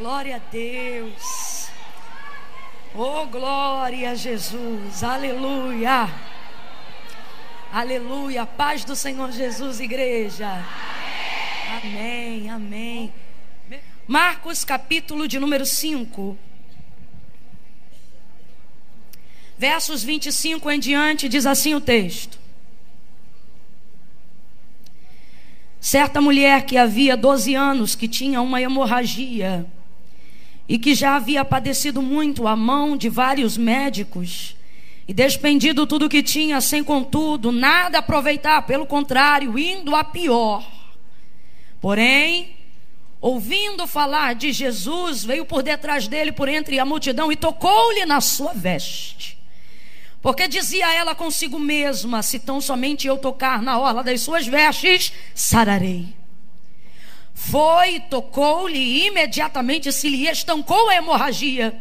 Glória a Deus. Oh, glória a Jesus. Aleluia. Aleluia. Paz do Senhor Jesus, igreja. Amém. Amém. Marcos capítulo de número 5. Versos 25 em diante, diz assim o texto. Certa mulher que havia 12 anos, que tinha uma hemorragia, e que já havia padecido muito à mão de vários médicos, e despendido tudo que tinha, sem contudo nada aproveitar, pelo contrário, indo a pior. Porém, ouvindo falar de Jesus, veio por detrás dele, por entre a multidão, e tocou-lhe na sua veste. Porque dizia ela consigo mesma: se tão somente eu tocar na orla das suas vestes, sararei. Foi, tocou-lhe, e imediatamente se lhe estancou a hemorragia,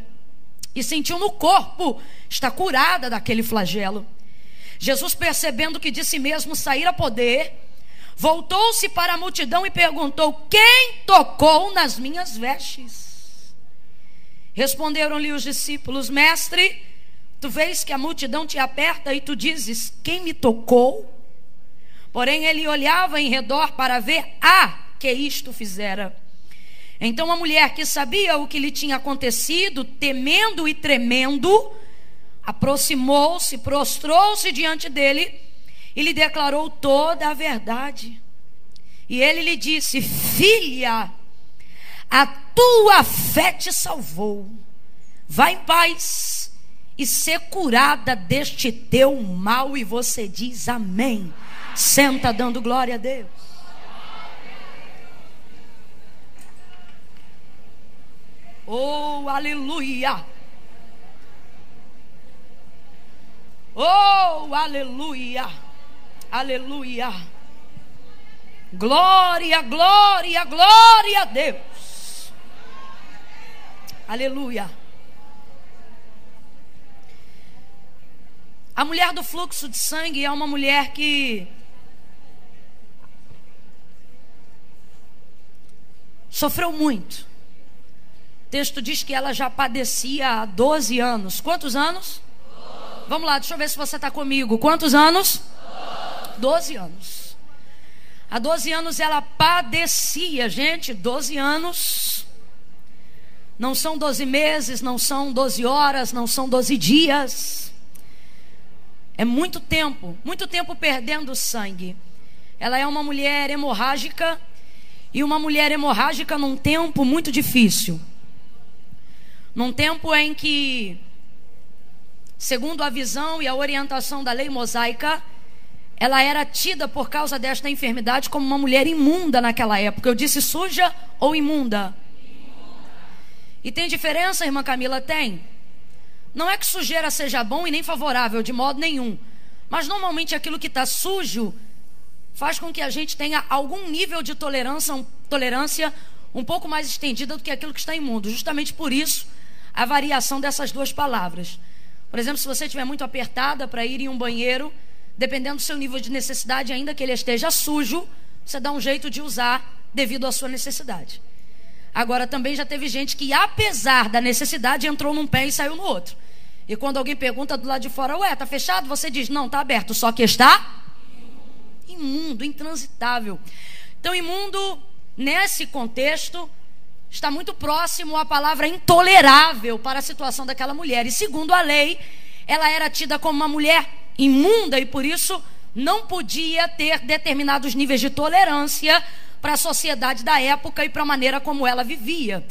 e sentiu no corpo estar curada daquele flagelo. Jesus, percebendo que de si mesmo saíra poder, voltou-se para a multidão e perguntou: quem tocou nas minhas vestes? Responderam-lhe os discípulos: mestre, tu vês que a multidão te aperta e tu dizes: quem me tocou? Porém ele olhava em redor para ver que isto fizera. Então a mulher, que sabia o que lhe tinha acontecido, temendo e tremendo, aproximou-se, prostrou-se diante dele e lhe declarou toda a verdade. E ele lhe disse: filha, a tua fé te salvou. Vai em paz e ser curada deste teu mal. E você diz amém. Senta dando glória a Deus. Oh, aleluia. Oh, aleluia. Aleluia. Glória, glória, glória a Deus. Aleluia. A mulher do fluxo de sangue é uma mulher que sofreu muito. O texto diz que ela já padecia há 12 anos. Quantos anos? 12. Vamos lá, deixa eu ver se você está comigo. Quantos anos? 12. 12 anos. Há 12 anos ela padecia, gente. 12 anos. Não são 12 meses, não são 12 horas, não são 12 dias. É muito tempo perdendo sangue. Ela é uma mulher hemorrágica, e uma mulher hemorrágica num tempo muito difícil. Num tempo em que, segundo a visão e a orientação da lei mosaica, ela era tida por causa desta enfermidade como uma mulher imunda naquela época. Eu disse suja ou imunda? Imunda. E tem diferença, irmã Camila? Tem. Não é que sujeira seja bom e nem favorável, de modo nenhum. Mas normalmente aquilo que está sujo faz com que a gente tenha algum nível de tolerância um pouco mais estendida do que aquilo que está imundo. Justamente por isso a variação dessas duas palavras. Por exemplo, se você estiver muito apertada para ir em um banheiro, dependendo do seu nível de necessidade, ainda que ele esteja sujo, você dá um jeito de usar devido à sua necessidade. Agora, também já teve gente que, apesar da necessidade, entrou num pé e saiu no outro. E quando alguém pergunta do lado de fora: ué, tá fechado? Você diz: não, tá aberto, só que está imundo, intransitável. Então, imundo, nesse contexto, está muito próximo à palavra intolerável para a situação daquela mulher. E segundo a lei, ela era tida como uma mulher imunda e, por isso, não podia ter determinados níveis de tolerância para a sociedade da época e para a maneira como ela vivia.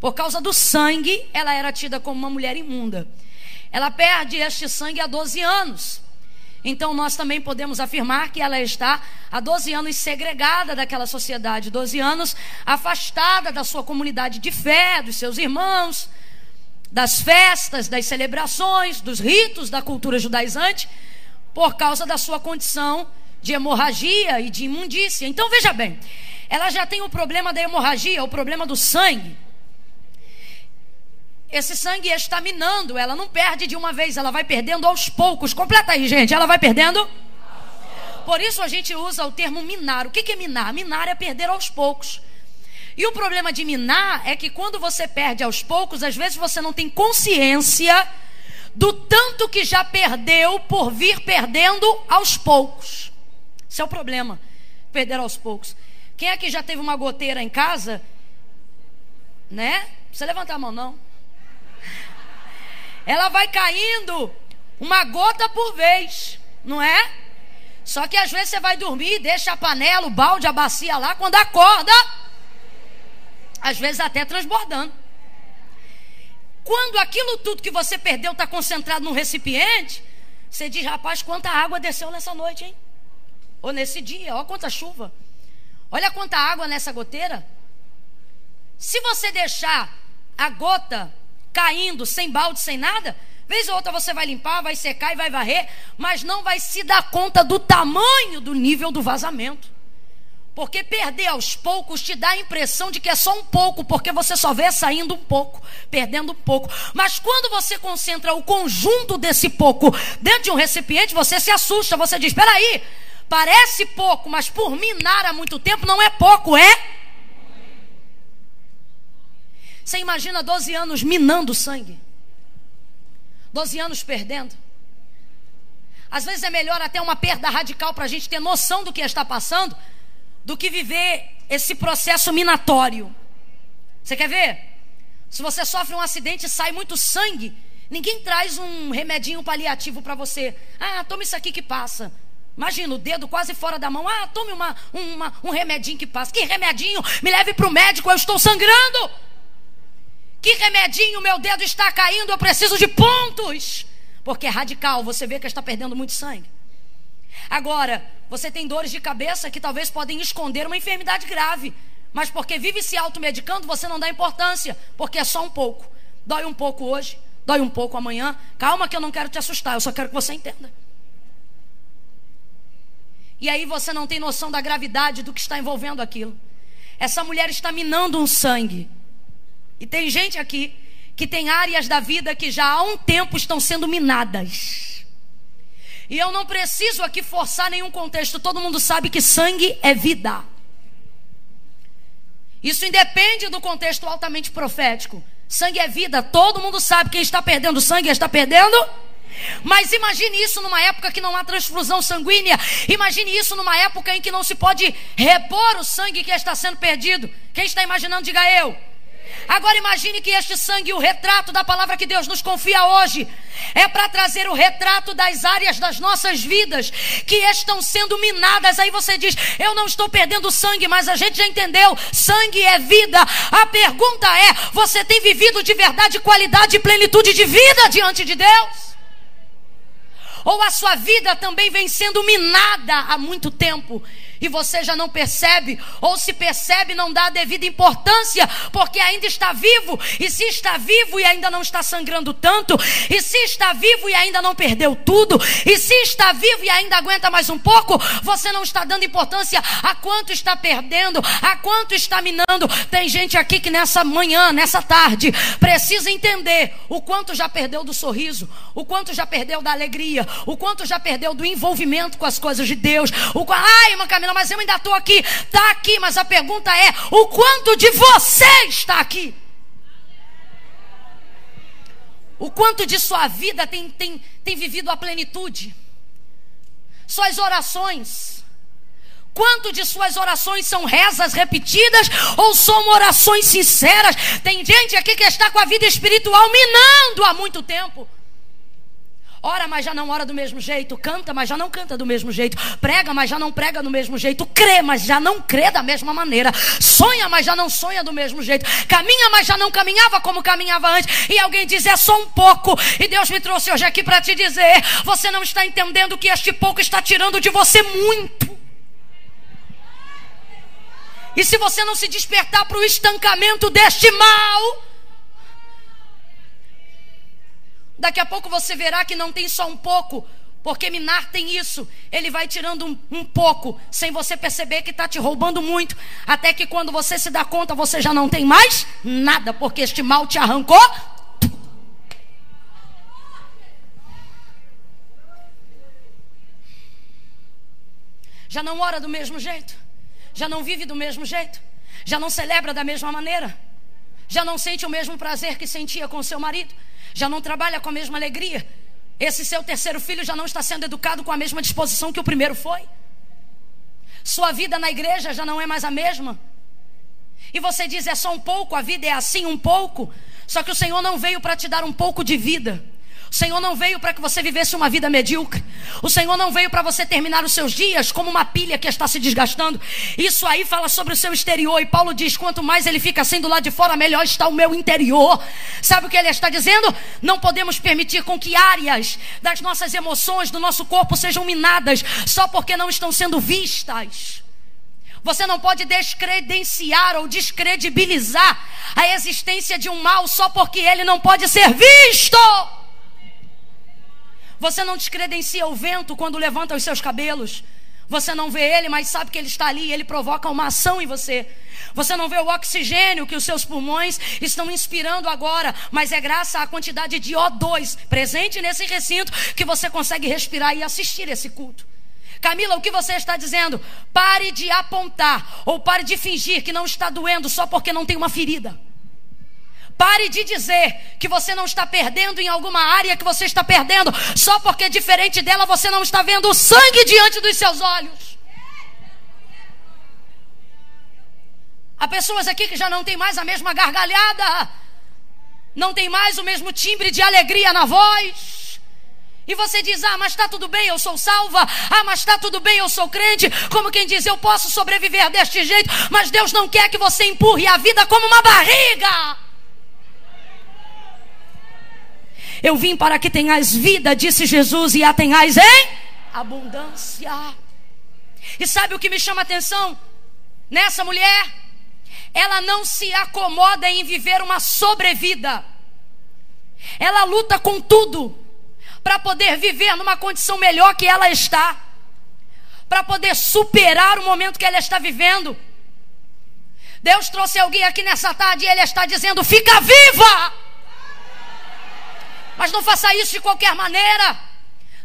Por causa do sangue, ela era tida como uma mulher imunda. Ela perde este sangue há 12 anos. Então nós também podemos afirmar que ela está há 12 anos segregada daquela sociedade, 12 anos afastada da sua comunidade de fé, dos seus irmãos, das festas, das celebrações, dos ritos da cultura judaizante, por causa da sua condição de hemorragia e de imundícia. Então veja bem, ela já tem o problema da hemorragia, o problema do sangue. Esse sangue está minando, ela não perde de uma vez, ela vai perdendo aos poucos. Completa aí, gente, ela vai perdendo. Por isso a gente usa o termo minar. O que é minar? Minar é perder aos poucos. E o problema de minar é que quando você perde aos poucos, às vezes você não tem consciência do tanto que já perdeu por vir perdendo aos poucos. Esse é o problema, perder aos poucos. Quem aqui já teve uma goteira em casa? Né? Não precisa levantar a mão, não. Ela vai caindo uma gota por vez, não é? Só que às vezes você vai dormir, deixa a panela, o balde, a bacia lá, quando acorda, às vezes até transbordando. Quando aquilo tudo que você perdeu está concentrado num recipiente, você diz, rapaz, quanta água desceu nessa noite, hein? Ou nesse dia, olha quanta chuva. Olha quanta água nessa goteira. Se você deixar a gota caindo, sem balde, sem nada, vez ou outra você vai limpar, vai secar e vai varrer, mas não vai se dar conta do tamanho do nível do vazamento. Porque perder aos poucos te dá a impressão de que é só um pouco, porque você só vê saindo um pouco, perdendo um pouco. Mas quando você concentra o conjunto desse pouco dentro de um recipiente, você se assusta, você diz, espera aí, parece pouco, mas por minar há muito tempo não é pouco, é... Você imagina 12 anos minando sangue. 12 anos perdendo. Às vezes é melhor até uma perda radical para a gente ter noção do que está passando, do que viver esse processo minatório. Você quer ver? Se você sofre um acidente e sai muito sangue, ninguém traz um remedinho paliativo para você. Ah, toma isso aqui que passa. Imagina, o dedo quase fora da mão. Ah, tome um remedinho que passa. Que remedinho? Me leve para o médico, eu estou sangrando. Que remedinho, meu dedo está caindo, eu preciso de pontos. Porque é radical, você vê que está perdendo muito sangue. Agora, você tem dores de cabeça que talvez podem esconder uma enfermidade grave. Mas porque vive se automedicando, você não dá importância. Porque é só um pouco. Dói um pouco hoje, dói um pouco amanhã. Calma que eu não quero te assustar, eu só quero que você entenda. E aí você não tem noção da gravidade do que está envolvendo aquilo. Essa mulher está minando um sangue. E tem gente aqui que tem áreas da vida que já há um tempo estão sendo minadas. E eu não preciso aqui forçar nenhum contexto. Todo mundo sabe que sangue é vida. Isso independe do contexto altamente profético. Sangue é vida. Todo mundo sabe que quem está perdendo sangue está perdendo. Mas imagine isso numa época que não há transfusão sanguínea. Imagine isso numa época em que não se pode repor o sangue que está sendo perdido. Quem está imaginando, diga eu. Agora imagine que este sangue, o retrato da palavra que Deus nos confia hoje, é para trazer o retrato das áreas das nossas vidas que estão sendo minadas. Aí você diz, eu não estou perdendo sangue, mas a gente já entendeu, sangue é vida. A pergunta é, você tem vivido de verdade qualidade e plenitude de vida diante de Deus? Ou a sua vida também vem sendo minada há muito tempo e você já não percebe, ou se percebe não dá a devida importância, porque ainda está vivo, e se está vivo e ainda não está sangrando tanto, e se está vivo e ainda não perdeu tudo, e se está vivo e ainda aguenta mais um pouco, você não está dando importância a quanto está perdendo, a quanto está minando. Tem gente aqui que nessa manhã, nessa tarde, precisa entender o quanto já perdeu do sorriso, o quanto já perdeu da alegria, o quanto já perdeu do envolvimento com as coisas de Deus. Ai, irmã Camila, mas eu ainda estou aqui. Está aqui, mas a pergunta é, o quanto de você está aqui? O quanto de sua vida tem vivido a plenitude? Suas orações, quanto de suas orações são rezas repetidas ou são orações sinceras? Tem gente aqui que está com a vida espiritual minando há muito tempo. Ora, mas já não ora do mesmo jeito. Canta, mas já não canta do mesmo jeito. Prega, mas já não prega do mesmo jeito. Crê, mas já não crê da mesma maneira. Sonha, mas já não sonha do mesmo jeito. Caminha, mas já não caminhava como caminhava antes. E alguém diz, é só um pouco. E Deus me trouxe hoje aqui para te dizer, você não está entendendo que este pouco está tirando de você muito. E se você não se despertar para o estancamento deste mal, daqui a pouco você verá que não tem só um pouco, porque minar tem isso. Ele vai tirando um pouco, sem você perceber que está te roubando muito, até que quando você se dá conta, você já não tem mais nada, porque este mal te arrancou. Já não ora do mesmo jeito, já não vive do mesmo jeito, já não celebra da mesma maneira, já não sente o mesmo prazer que sentia com seu marido, já não trabalha com a mesma alegria. Esse seu terceiro filho já não está sendo educado com a mesma disposição que o primeiro foi. Sua vida na igreja já não é mais a mesma. E você diz, é só um pouco, a vida é assim, um pouco. Só que o Senhor não veio para te dar um pouco de vida. O Senhor não veio para que você vivesse uma vida medíocre. O Senhor não veio para você terminar os seus dias como uma pilha que está se desgastando. Isso aí fala sobre o seu exterior. E Paulo diz, quanto mais ele fica assim do lado de fora, melhor está o meu interior. Sabe o que ele está dizendo? Não podemos permitir com que áreas das nossas emoções, do nosso corpo sejam minadas só porque não estão sendo vistas. Você não pode descredenciar ou descredibilizar a existência de um mal só porque ele não pode ser visto. Você não descredencia o vento quando levanta os seus cabelos. Você não vê ele, mas sabe que ele está ali e ele provoca uma ação em você. Você não vê o oxigênio que os seus pulmões estão inspirando agora, mas é graças à quantidade de O2 presente nesse recinto que você consegue respirar e assistir esse culto. Camila, o que você está dizendo? Pare de apontar ou pare de fingir que não está doendo só porque não tem uma ferida. Pare de dizer que você não está perdendo em alguma área que você está perdendo só porque diferente dela você não está vendo o sangue diante dos seus olhos. Há pessoas aqui que já não tem mais a mesma gargalhada, não tem mais o mesmo timbre de alegria na voz. E você diz, ah, mas está tudo bem, eu sou salva. Ah, mas está tudo bem, eu sou crente. Como quem diz, eu posso sobreviver deste jeito. Mas Deus não quer que você empurre a vida como uma barriga. Eu vim para que tenhas vida, disse Jesus, e a tenhais em abundância. E sabe o que me chama a atenção nessa mulher? Ela não se acomoda em viver uma sobrevida. Ela luta com tudo para poder viver numa condição melhor que ela está, para poder superar o momento que ela está vivendo. Deus trouxe alguém aqui nessa tarde e Ele está dizendo, fica viva! Mas não faça isso de qualquer maneira.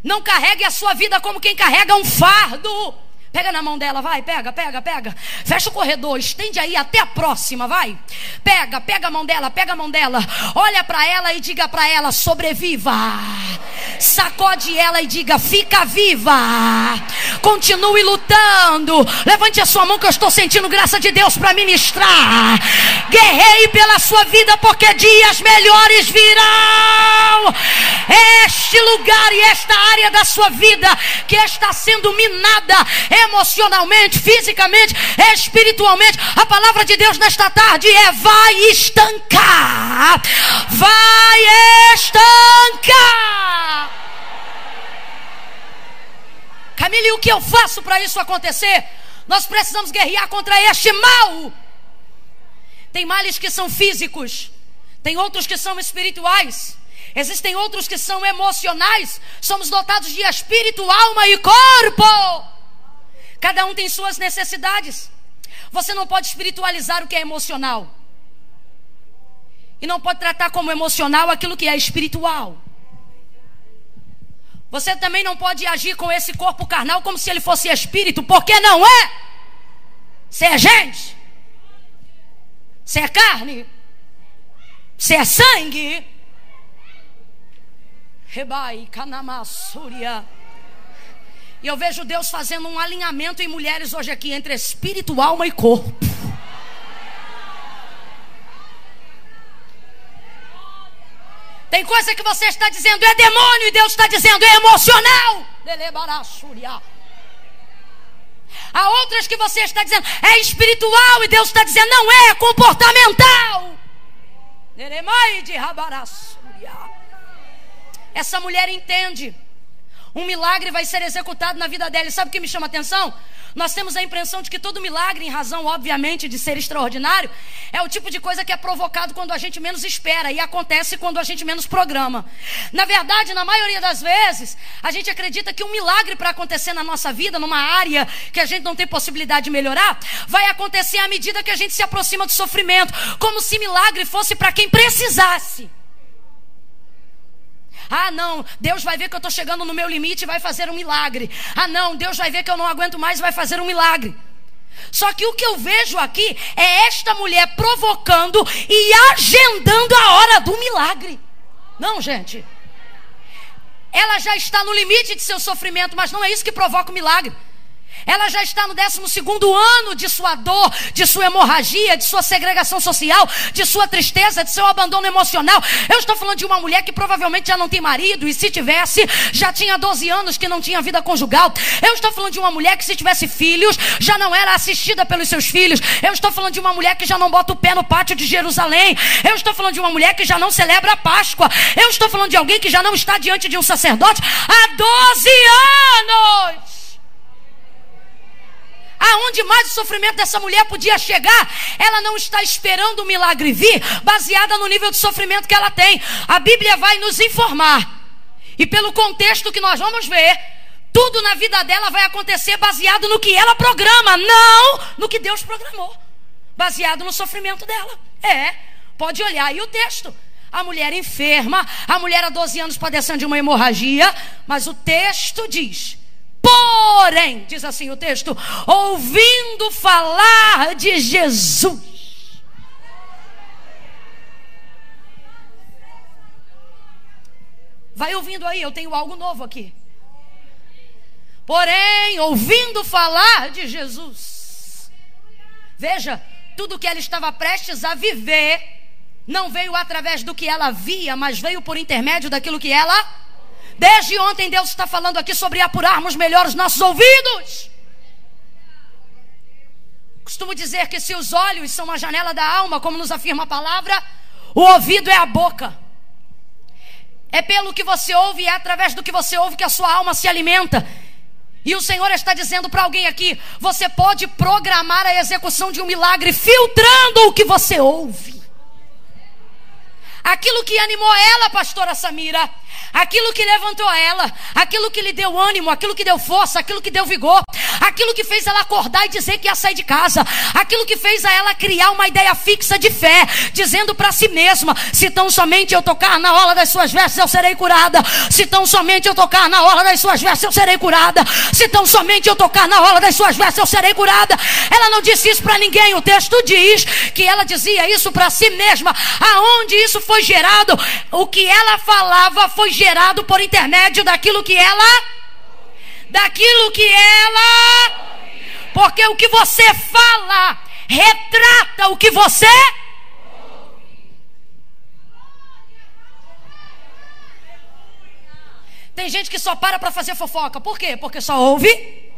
Não carregue a sua vida como quem carrega um fardo. Pega na mão dela, vai, pega. Fecha o corredor, estende aí até a próxima, vai. Pega a mão dela. Olha para ela e diga para ela, sobreviva. Sacode ela e diga, fica viva. Continue lutando. Levante a sua mão que eu estou sentindo graça de Deus para ministrar. Guerreie pela sua vida porque dias melhores virão. Este lugar e esta área da sua vida que está sendo minada emocionalmente, fisicamente, espiritualmente, a palavra de Deus nesta tarde é vai estancar. Camille, o que eu faço para isso acontecer? Nós precisamos guerrear contra este mal. Tem males que são físicos, tem outros que são espirituais, existem outros que são emocionais. Somos dotados de espírito, alma e corpo. Cada um tem suas necessidades. Você não pode espiritualizar o que é emocional. E não pode tratar como emocional aquilo que é espiritual. Você também não pode agir com esse corpo carnal como se ele fosse espírito, porque não é. Você é gente. Você é carne. Você é sangue. Rebai, Kanamasuria. E eu vejo Deus fazendo um alinhamento em mulheres hoje aqui entre espírito, alma e corpo. Tem coisa que você está dizendo é demônio e Deus está dizendo é emocional. Há outras que você está dizendo é espiritual e Deus está dizendo não é, é comportamental. Essa mulher entende. Um milagre vai ser executado na vida dela. E sabe o que me chama a atenção? Nós temos a impressão de que todo milagre, em razão, obviamente, de ser extraordinário, é o tipo de coisa que é provocado quando a gente menos espera e acontece quando a gente menos programa. Na verdade, na maioria das vezes, a gente acredita que um milagre para acontecer na nossa vida, numa área que a gente não tem possibilidade de melhorar, vai acontecer à medida que a gente se aproxima do sofrimento, como se milagre fosse para quem precisasse. Ah, não, Deus vai ver que eu estou chegando no meu limite e vai fazer um milagre. Ah, não, Deus vai ver que eu não aguento mais e vai fazer um milagre. Só que o que eu vejo aqui é esta mulher provocando e agendando a hora do milagre. Não, gente. Ela já está no limite de seu sofrimento, mas não é isso que provoca o milagre. Ela já está no 12º ano de sua dor, de sua hemorragia, de sua segregação social, de sua tristeza, de seu abandono emocional. Eu estou falando de uma mulher que provavelmente já não tem marido, e se tivesse, já tinha 12 anos que não tinha vida conjugal. Eu estou falando de uma mulher que, se tivesse filhos, já não era assistida pelos seus filhos. Eu estou falando de uma mulher que já não bota o pé no pátio de Jerusalém. Eu estou falando de uma mulher que já não celebra a Páscoa. Eu estou falando de alguém que já não está diante de um sacerdote há 12 anos. Aonde mais o sofrimento dessa mulher podia chegar? Ela não está esperando o milagre vir, baseada no nível de sofrimento que ela tem. A Bíblia vai nos informar, e pelo contexto que nós vamos ver, tudo na vida dela vai acontecer baseado no que ela programa, não no que Deus programou, baseado no sofrimento dela. Pode olhar aí o texto. A mulher enferma, a mulher há 12 anos padecendo de uma hemorragia, mas o texto diz... Porém, diz assim o texto, ouvindo falar de Jesus. Vai ouvindo aí, eu tenho algo novo aqui. Porém, ouvindo falar de Jesus. Veja, tudo que ela estava prestes a viver não veio através do que ela via, mas veio por intermédio daquilo que ela... Desde ontem Deus está falando aqui sobre apurarmos melhor os nossos ouvidos. Costumo dizer que se os olhos são uma janela da alma, como nos afirma a palavra, o ouvido é a boca. É pelo que você ouve e é através do que você ouve que a sua alma se alimenta. E o Senhor está dizendo para alguém aqui: você pode programar a execução de um milagre filtrando o que você ouve. Aquilo que animou ela, pastora Samira, aquilo que levantou ela, aquilo que lhe deu ânimo, aquilo que deu força, aquilo que deu vigor, aquilo que fez ela acordar e dizer que ia sair de casa, aquilo que fez a ela criar uma ideia fixa de fé, dizendo para si mesma: se tão somente eu tocar na orla das suas vestes, eu serei curada. Se tão somente eu tocar na orla das suas vestes, eu serei curada. Se tão somente eu tocar na orla das suas vestes, eu serei curada. Ela não disse isso para ninguém. O texto diz que ela dizia isso para si mesma. Aonde isso foi gerado? O que ela falava foi gerado por intermédio daquilo que ela, porque o que você fala retrata o que você... Tem gente que só para fazer fofoca. Por quê? Porque só ouve.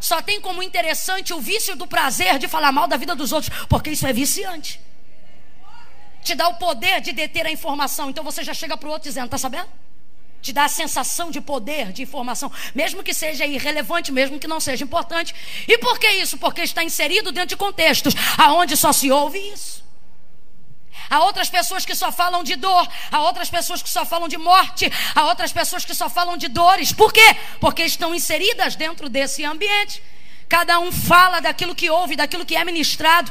Só tem como interessante o vício do prazer de falar mal da vida dos outros, porque isso é viciante. Te dá o poder de deter a informação. Então você já chega para o outro dizendo: tá sabendo? Te dá a sensação de poder, de informação, mesmo que seja irrelevante, mesmo que não seja importante. E por que isso? Porque está inserido dentro de contextos aonde só se ouve isso. Há outras pessoas que só falam de dor, há outras pessoas que só falam de morte, há outras pessoas que só falam de dores. Por quê? Porque estão inseridas dentro desse ambiente. Cada um fala daquilo que ouve, daquilo que é ministrado.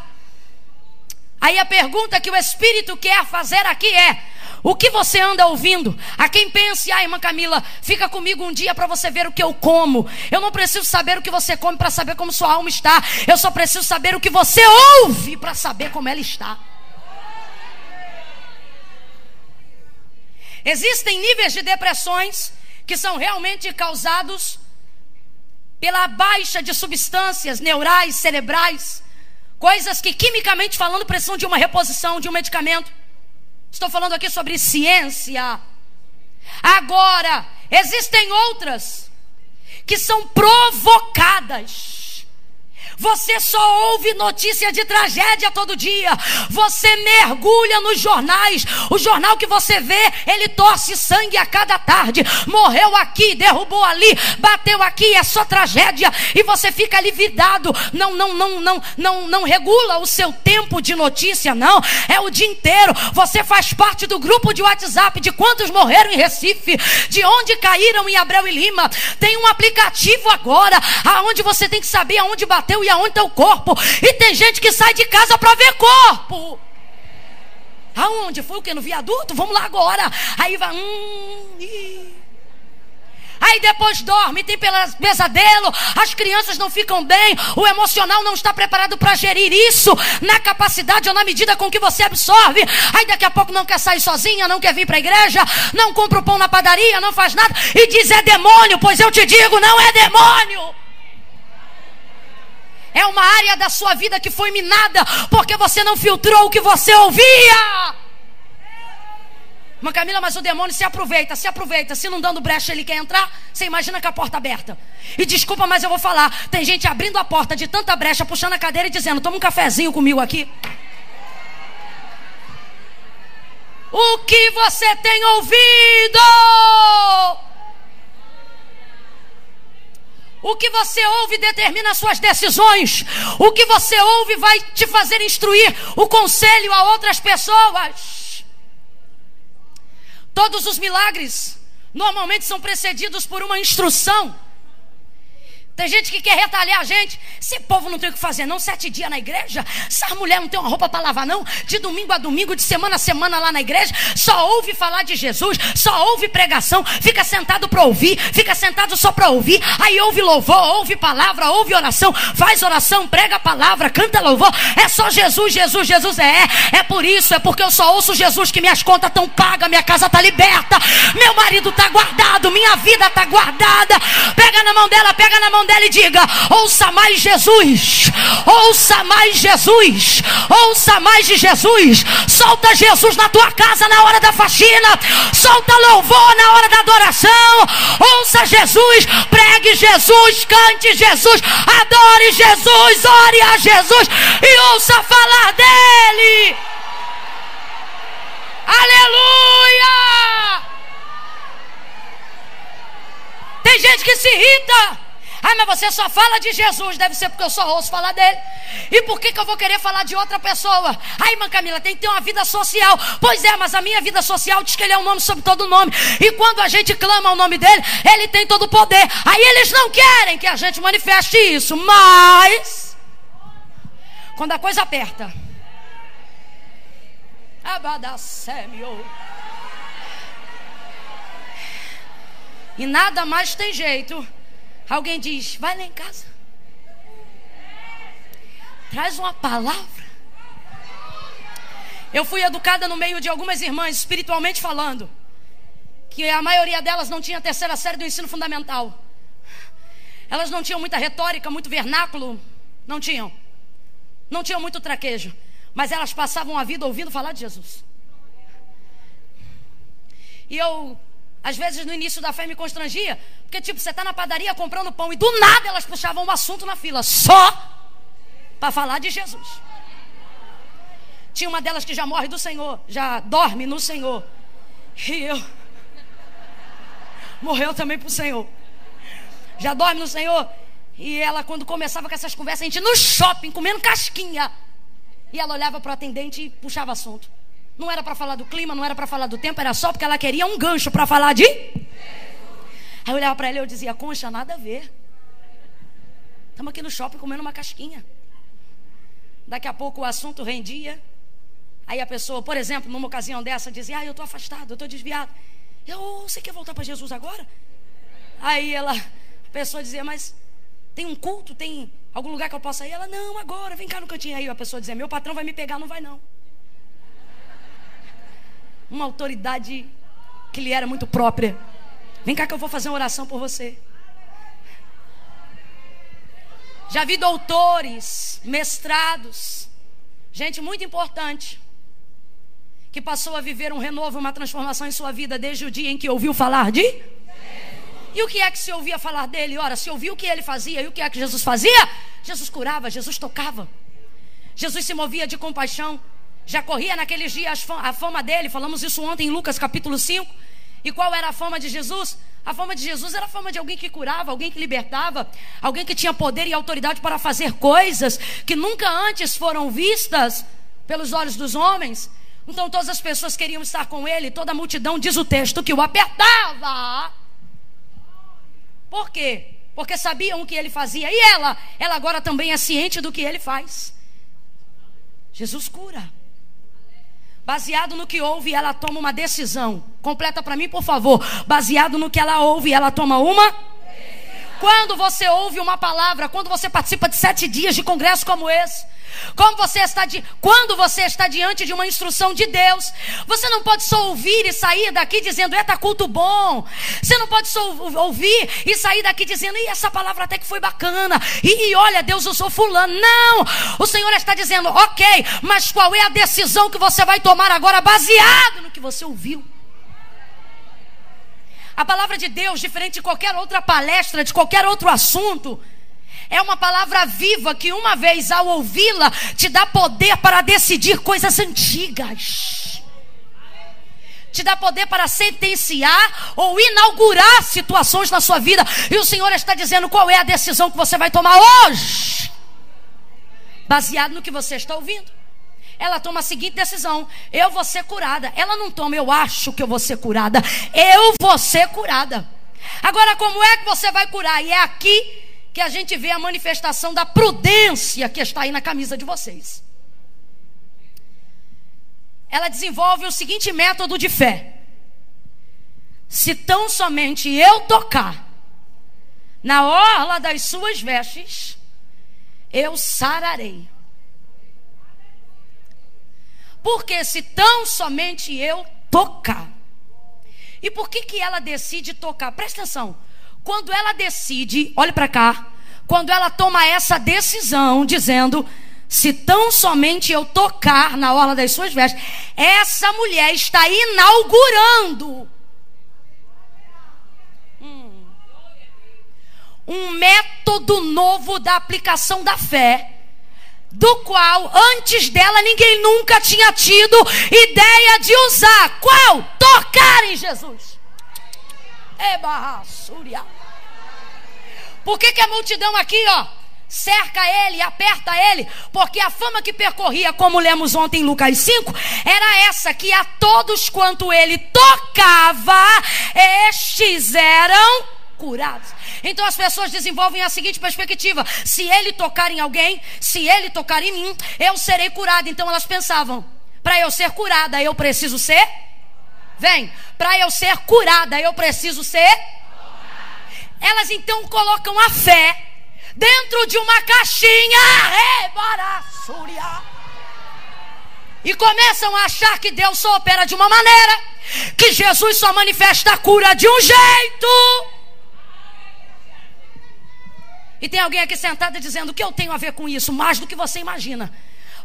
Aí a pergunta que o Espírito quer fazer aqui é: o que você anda ouvindo? Há quem pense: ah, irmã Camila, fica comigo um dia para você ver o que eu como. Eu não preciso saber o que você come para saber como sua alma está. Eu só preciso saber o que você ouve para saber como ela está. Existem níveis de depressões que são realmente causados pela baixa de substâncias neurais, cerebrais. Coisas que, quimicamente falando, precisam de uma reposição, de um medicamento. Estou falando aqui sobre ciência. Agora, existem outras que são provocadas. Você só ouve notícia de tragédia todo dia. Você mergulha nos jornais. O jornal que você vê, ele torce sangue a cada tarde. Morreu aqui, derrubou ali, bateu aqui, é só tragédia. E você fica ali vidado. Não regula o seu tempo de notícia, não. É o dia inteiro. Você faz parte do grupo de WhatsApp de quantos morreram em Recife, de onde caíram em Abreu e Lima. Tem um aplicativo agora, aonde você tem que saber aonde bateu e aonde está o corpo. E tem gente que sai de casa para ver corpo. Aonde? Foi o que? No viaduto? Vamos lá agora. Aí vai. Aí e depois dorme, tem pesadelo, as crianças não ficam bem, o emocional não está preparado para gerir isso, na capacidade ou na medida com que você absorve, aí daqui a pouco não quer sair sozinha, não quer vir para a igreja, não compra o pão na padaria, não faz nada, e diz é demônio, pois eu te digo, não é demônio. É uma área da sua vida que foi minada, porque você não filtrou o que você ouvia. Mas Camila, mas o demônio se aproveita, se não dando brecha ele quer entrar, você imagina com a porta aberta. E desculpa, mas eu vou falar, tem gente abrindo a porta de tanta brecha, puxando a cadeira e dizendo, toma um cafezinho comigo aqui. O que você tem ouvido? O que você ouve determina suas decisões. O que você ouve vai te fazer instruir o conselho a outras pessoas. Todos os milagres normalmente são precedidos por uma instrução. Tem gente que quer retalhar a gente. Esse povo não tem o que fazer não, 7 dias na igreja. Essa mulher não tem uma roupa para lavar não. De domingo a domingo, de semana a semana lá na igreja. Só ouve falar de Jesus. Só ouve pregação. Fica sentado para ouvir. Fica sentado só para ouvir. Aí ouve louvor, ouve palavra, ouve oração. Faz oração, prega a palavra, canta louvor. É só Jesus, Jesus, Jesus. É por isso, é porque eu só ouço Jesus que minhas contas estão pagas, minha casa está liberta. Meu marido está guardado, minha vida está guardada. Pega na mão dela, pega na mão dela e diga, ouça mais Jesus, ouça mais Jesus, ouça mais de Jesus, solta Jesus na tua casa na hora da faxina, solta louvor na hora da adoração, ouça Jesus, pregue Jesus, cante Jesus, adore Jesus, ore a Jesus e ouça falar dele. Aleluia! Tem gente que se irrita. Ah, mas você só fala de Jesus. Deve ser porque eu só ouço falar dele. E por que eu vou querer falar de outra pessoa? Ai, irmã Camila, tem que ter uma vida social. Pois é, mas a minha vida social diz que ele é um nome sobre todo nome. E quando a gente clama o nome dele, ele tem todo o poder. Aí eles não querem que a gente manifeste isso. Mas quando a coisa aperta, e nada mais tem jeito, alguém diz, vai lá em casa, traz uma palavra. Eu fui educada no meio de algumas irmãs, espiritualmente falando, que a maioria delas não tinha 3ª série do ensino fundamental. Elas não tinham muita retórica, muito vernáculo, não tinham muito traquejo, mas elas passavam a vida ouvindo falar de Jesus. E eu, às vezes, no início da fé me constrangia, porque tipo, você está na padaria comprando pão e do nada elas puxavam um assunto na fila só para falar de Jesus. Tinha uma delas que já morre do Senhor, já dorme no Senhor, e eu morreu também pro Senhor, já dorme no Senhor. E ela, quando começava com essas conversas, a gente no shopping comendo casquinha, e ela olhava pro atendente e puxava assunto. Não era para falar do clima, não era para falar do tempo, era só porque ela queria um gancho para falar de... Aí eu olhava para ela e eu dizia, Concha, nada a ver. Estamos aqui no shopping comendo uma casquinha. Daqui a pouco o assunto rendia. Aí a pessoa, por exemplo, numa ocasião dessa, dizia, eu estou afastado, eu estou desviado. Você quer voltar para Jesus agora? Aí a pessoa dizia, mas tem um culto, tem algum lugar que eu possa ir? Ela, não, agora, vem cá no cantinho. Aí a pessoa dizia, meu patrão vai me pegar, não vai não. Uma autoridade que lhe era muito própria. Vem cá que eu vou fazer uma oração por você. Já vi doutores, mestrados, gente muito importante, que passou a viver um renovo, uma transformação em sua vida desde o dia em que ouviu falar de... E o que é que se ouvia falar dele? Ora, se ouvia o que ele fazia e o que é que Jesus fazia? Jesus curava, Jesus tocava, Jesus se movia de compaixão. Já corria naqueles dias a fama dele. Falamos isso ontem em Lucas capítulo 5. E qual era a fama de Jesus? A fama de Jesus era a fama de alguém que curava, alguém que libertava, alguém que tinha poder e autoridade para fazer coisas que nunca antes foram vistas pelos olhos dos homens. Então todas as pessoas queriam estar com ele. Toda a multidão, diz o texto, que o apertava. Por quê? Porque sabiam o que ele fazia. E ela agora também é ciente do que ele faz. Jesus cura, Baseado no que ouve, ela toma uma decisão. Completa para mim, por favor. Baseado no que ela ouve, ela toma uma decisão. Quando você ouve uma palavra, quando você participa de 7 dias de congresso como esse, quando você está diante de uma instrução de Deus, você não pode só ouvir e sair daqui dizendo, tá culto bom. Você não pode só ouvir e sair daqui dizendo, essa palavra até que foi bacana. E olha, Deus, eu sou fulano. Não, o Senhor está dizendo, ok, mas qual é a decisão que você vai tomar agora baseado no que você ouviu? A palavra de Deus, diferente de qualquer outra palestra, de qualquer outro assunto, é uma palavra viva que uma vez ao ouvi-la te dá poder para decidir coisas antigas. Te dá poder para sentenciar ou inaugurar situações na sua vida. E o Senhor está dizendo qual é a decisão que você vai tomar hoje, baseado no que você está ouvindo. Ela toma a seguinte decisão: eu vou ser curada. Ela não toma, eu acho que eu vou ser curada. Eu vou ser curada. Agora, como é que você vai curar? E é aqui que a gente vê a manifestação da prudência que está aí na camisa de vocês. Ela desenvolve o seguinte método de fé: se tão somente eu tocar na orla das suas vestes, eu sararei. Porque se tão somente eu tocar. E por que que ela decide tocar? Presta atenção. Quando ela decide, olha para cá, quando ela toma essa decisão, dizendo, se tão somente eu tocar na orla das suas vestes, essa mulher está inaugurando um método novo da aplicação da fé, do qual antes dela ninguém nunca tinha tido ideia de usar. Qual? Tocar em Jesus. Por que que a multidão aqui, ó, cerca ele, aperta ele? Porque a fama que percorria, como lemos ontem em Lucas 5, era essa, que a todos quanto ele tocava, estes eram curados. Então as pessoas desenvolvem a seguinte perspectiva: se ele tocar em alguém, se ele tocar em mim, eu serei curado. Então elas pensavam, para eu ser curada, eu preciso ser? Para eu ser curada, eu preciso ser? Elas então colocam a fé dentro de uma caixinha e começam a achar que Deus só opera de uma maneira, que Jesus só manifesta a cura de um jeito. E tem alguém aqui sentado dizendo, o que eu tenho a ver com isso? Mais do que você imagina.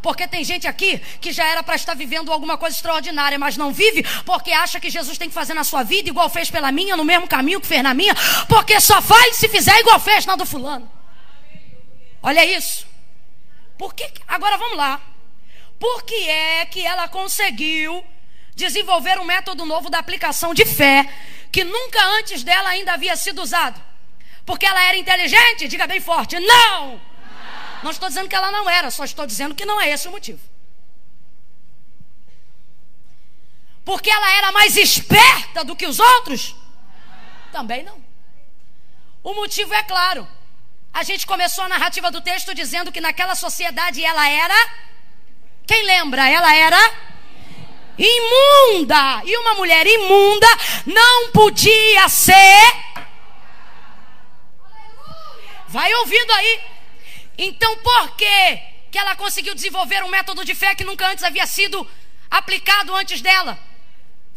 Porque tem gente aqui que já era para estar vivendo alguma coisa extraordinária, mas não vive porque acha que Jesus tem que fazer na sua vida igual fez pela minha, no mesmo caminho que fez na minha, porque só faz se fizer igual fez na do fulano. Olha isso. Agora vamos lá. Por que é que ela conseguiu desenvolver um método novo da aplicação de fé que nunca antes dela ainda havia sido usado? Porque ela era inteligente? Diga bem forte, não! Não estou dizendo que ela não era, só estou dizendo que não é esse o motivo. Porque ela era mais esperta do que os outros? Também não. O motivo é claro. A gente começou a narrativa do texto dizendo que naquela sociedade ela era... Quem lembra? Ela era imunda. E uma mulher imunda não podia ser... Vai ouvindo aí. Então por que que ela conseguiu desenvolver um método de fé que nunca antes havia sido aplicado antes dela?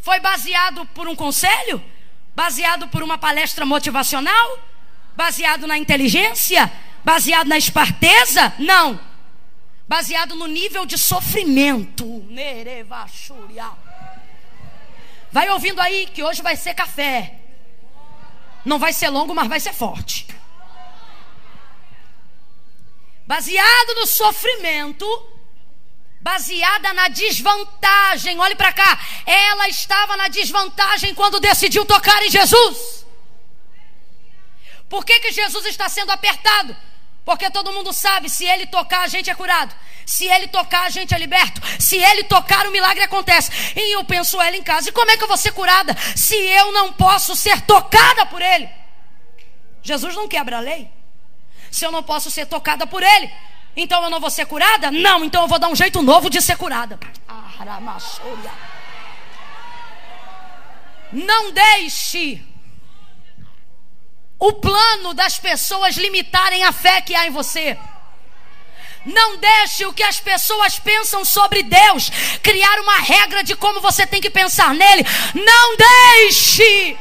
Foi baseado por um conselho? Baseado por uma palestra motivacional? Baseado na inteligência? Baseado na esperteza? Não. Baseado no nível de sofrimento. Vai ouvindo aí, que hoje vai ser café. Não vai ser longo, mas vai ser forte. Baseado no sofrimento, baseada na desvantagem. Olhe para cá, ela estava na desvantagem quando decidiu tocar em Jesus. Por que que Jesus está sendo apertado? Porque todo mundo sabe, se ele tocar a gente é curado, se ele tocar a gente é liberto, se ele tocar o milagre acontece. E eu penso ela em casa, e como é que eu vou ser curada se eu não posso ser tocada por ele? Jesus não quebra a lei. Se eu não posso ser tocada por ele, Então eu não vou ser curada? Não, então eu vou dar um jeito novo de ser curada. Não deixe o plano das pessoas limitarem a fé que há em você. Não deixe o que as pessoas pensam sobre Deus criar uma regra de como você tem que pensar nele. Não deixe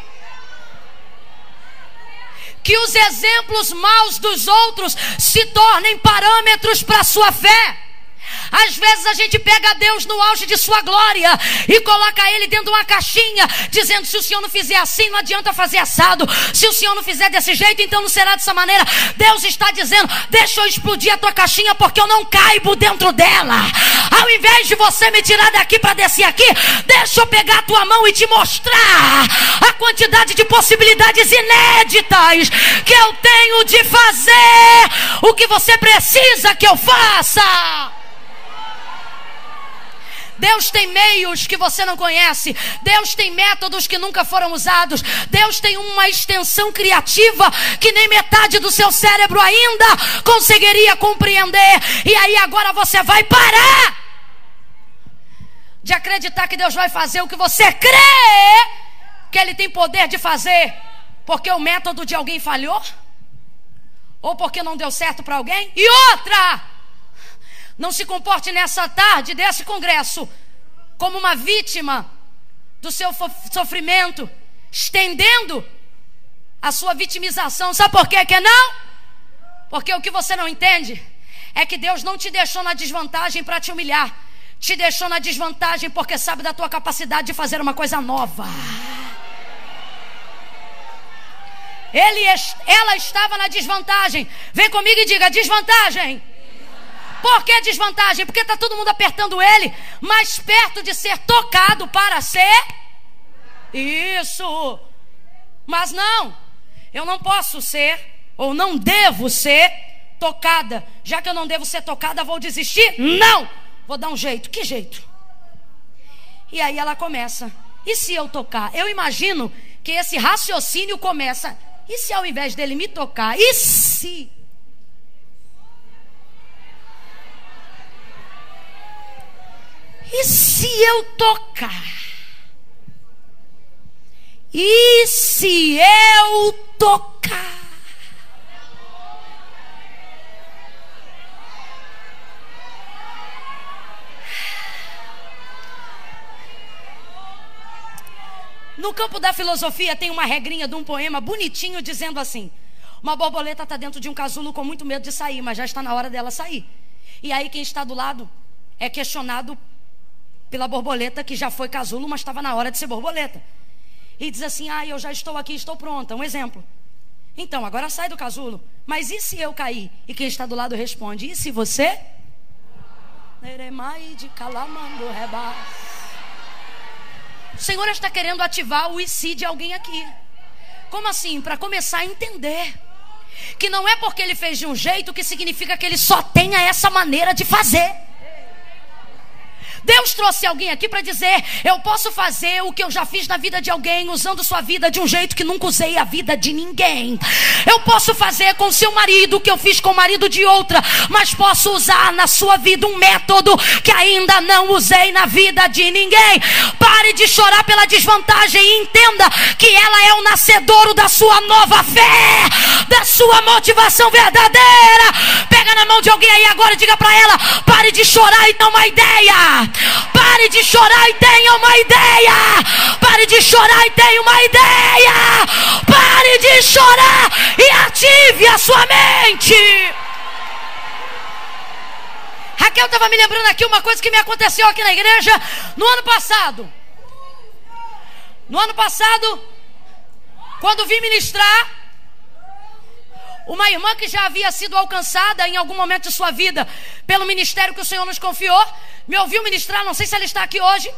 que os exemplos maus dos outros se tornem parâmetros para a sua fé. Às vezes a gente pega Deus no auge de sua glória e coloca ele dentro de uma caixinha, dizendo: se o Senhor não fizer assim, não adianta fazer assado. Se o Senhor não fizer desse jeito, então não será dessa maneira. Deus está dizendo: deixa eu explodir a tua caixinha, porque eu não caibo dentro dela. Ao invés de você me tirar daqui para descer aqui, deixa eu pegar a tua mão e te mostrar a quantidade de possibilidades inéditas que eu tenho de fazer o que você precisa que eu faça. Deus tem meios que você não conhece. Deus tem métodos que nunca foram usados. Deus tem uma extensão criativa que nem metade do seu cérebro ainda conseguiria compreender. E aí agora você vai parar de acreditar que Deus vai fazer o que você crê que ele tem poder de fazer, porque o método de alguém falhou, ou porque não deu certo para alguém. E outra, não se comporte nessa tarde desse congresso como uma vítima do seu sofrimento, estendendo a sua vitimização. Sabe por quê que não? Porque o que você não entende é que Deus não te deixou na desvantagem para te humilhar. Te deixou na desvantagem porque sabe da tua capacidade de fazer uma coisa nova. Ela estava na desvantagem. Vem comigo e diga: desvantagem. Por que desvantagem? Porque está todo mundo apertando ele, mais perto de ser tocado para ser. Isso. Mas não, eu não posso ser, ou não devo ser tocada. Já que eu não devo ser tocada, vou desistir? Não, vou dar um jeito. Que jeito? E aí ela começa: e se eu tocar? Eu imagino que esse raciocínio começa: e se ao invés dele me tocar? E se... e se eu tocar? E se eu tocar? No campo da filosofia tem uma regrinha de um poema bonitinho dizendo assim: uma borboleta está dentro de um casulo com muito medo de sair, mas já está na hora dela sair. E aí quem está do lado é questionado pela borboleta que já foi casulo, mas estava na hora de ser borboleta. E diz assim: ah, eu já estou aqui, estou pronta. Um exemplo. Então, agora sai do casulo. Mas e se eu cair? E quem está do lado responde: e se você? O Senhor está querendo ativar o e se de alguém aqui. Como assim? Para começar a entender que não é porque ele fez de um jeito que significa que ele só tenha essa maneira de fazer. Deus trouxe alguém aqui para dizer: eu posso fazer o que eu já fiz na vida de alguém, usando sua vida de um jeito que nunca usei a vida de ninguém. Eu posso fazer com seu marido o que eu fiz com o marido de outra, mas posso usar na sua vida um método que ainda não usei na vida de ninguém. Pare de chorar pela desvantagem e entenda que ela é o nascedouro da sua nova fé, da sua motivação verdadeira. Pega na mão de alguém aí agora e diga para ela: pare de chorar e dá uma ideia. Pare de chorar e tenha uma ideia. Pare de chorar e tenha uma ideia. Pare de chorar e ative a sua mente. Raquel estava me lembrando aqui uma coisa que me aconteceu aqui na igreja no ano passado. No ano passado, quando vim ministrar, uma irmã que já havia sido alcançada em algum momento de sua vida pelo ministério que o Senhor nos confiou, me ouviu ministrar, não sei se ela está aqui hoje,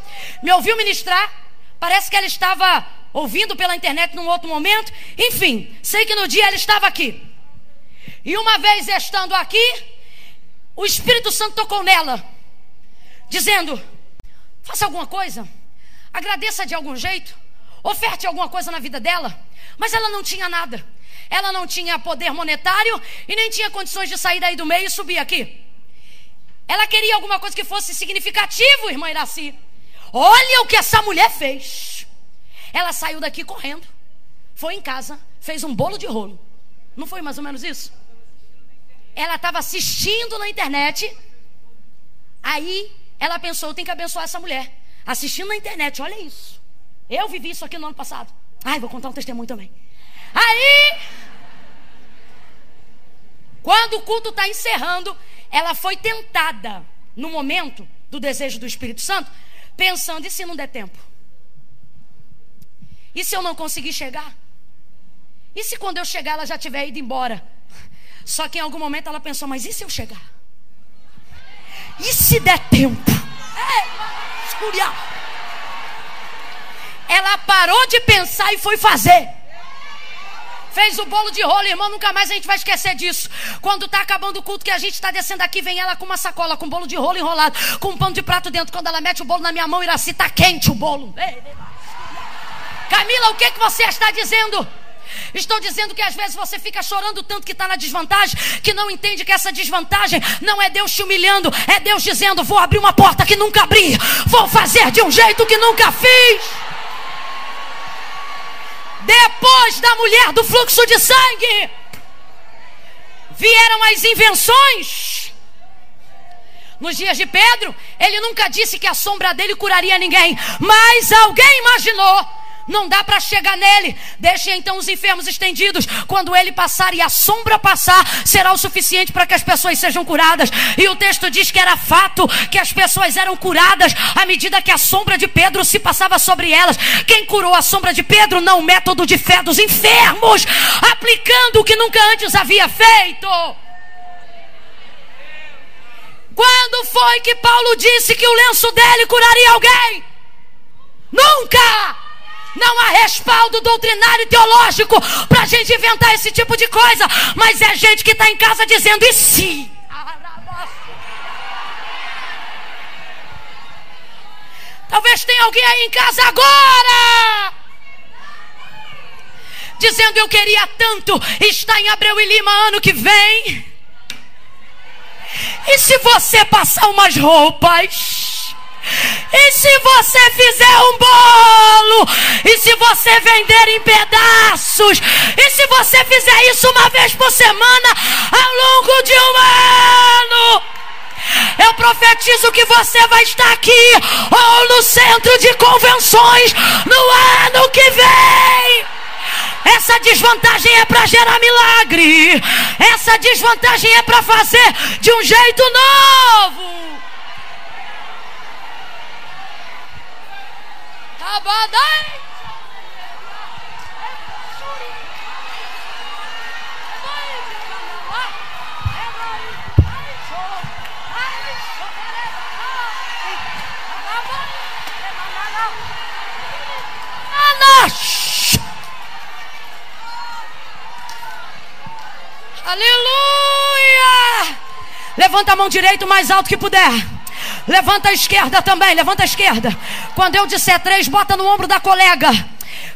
me ouviu ministrar, parece que ela estava ouvindo pela internet num outro momento, enfim, sei que no dia ela estava aqui. E uma vez estando aqui, o Espírito Santo tocou nela, dizendo: faça alguma coisa, agradeça de algum jeito, oferte alguma coisa na vida dela. Mas ela não tinha nada. Ela não tinha poder monetário e nem tinha condições de sair daí do meio e subir aqui. Ela queria alguma coisa que fosse significativo, irmã Iraci. Olha o que essa mulher fez. Ela saiu daqui correndo, foi em casa, fez um bolo de rolo. Não foi mais ou menos isso? Ela estava assistindo na internet. Aí ela pensou, eu tenho que abençoar essa mulher assistindo na internet, olha isso. Eu vivi isso aqui no ano passado. Ai, vou contar um testemunho também. Aí, quando o culto está encerrando, ela foi tentada no momento do desejo do Espírito Santo, pensando, e se não der tempo? E se eu não conseguir chegar? E se quando eu chegar ela já tiver ido embora? Só que em algum momento ela pensou, mas e se eu chegar? E se der tempo? Ela parou de pensar e foi fazer. Fez o bolo de rolo, irmão, nunca mais a gente vai esquecer disso. Quando está acabando o culto, que a gente está descendo aqui, vem ela com uma sacola, com bolo de rolo enrolado, com um pano de prato dentro. Quando ela mete o bolo na minha mão, Iraci, está quente o bolo. Camila, o que você está dizendo? Estou dizendo que às vezes você fica chorando tanto que está na desvantagem, que não entende que essa desvantagem não é Deus te humilhando, é Deus dizendo, vou abrir uma porta que nunca abri, vou fazer de um jeito que nunca fiz. Depois da mulher do fluxo de sangue vieram as invenções. Nos dias de Pedro, ele nunca disse que a sombra dele curaria ninguém, mas alguém imaginou, não dá para chegar nele, deixem então os enfermos estendidos, quando ele passar e a sombra passar, será o suficiente para que as pessoas sejam curadas. E o texto diz que era fato que as pessoas eram curadas à medida que a sombra de Pedro se passava sobre elas. Quem curou a sombra de Pedro? Não o método de fé dos enfermos, aplicando o que nunca antes havia feito. Quando foi que Paulo disse que o lenço dele curaria alguém? Nunca! Não há respaldo doutrinário e teológico para a gente inventar esse tipo de coisa, mas é gente que está em casa dizendo, e se? Talvez tenha alguém aí em casa agora dizendo, eu queria tanto estar em Abreu e Lima ano que vem, e se você passar umas roupas? E se você fizer um bolo? E se você vender em pedaços? E se você fizer isso uma vez por semana ao longo de um ano? Eu profetizo que você vai estar aqui ou no centro de convenções no ano que vem. Essa desvantagem é para gerar milagre. Essa desvantagem é para fazer de um jeito novo. Aleluia! Levanta a mão direita o mais alto que puder. Levanta a esquerda também, levanta a esquerda. Quando eu disser 3, bota no ombro da colega.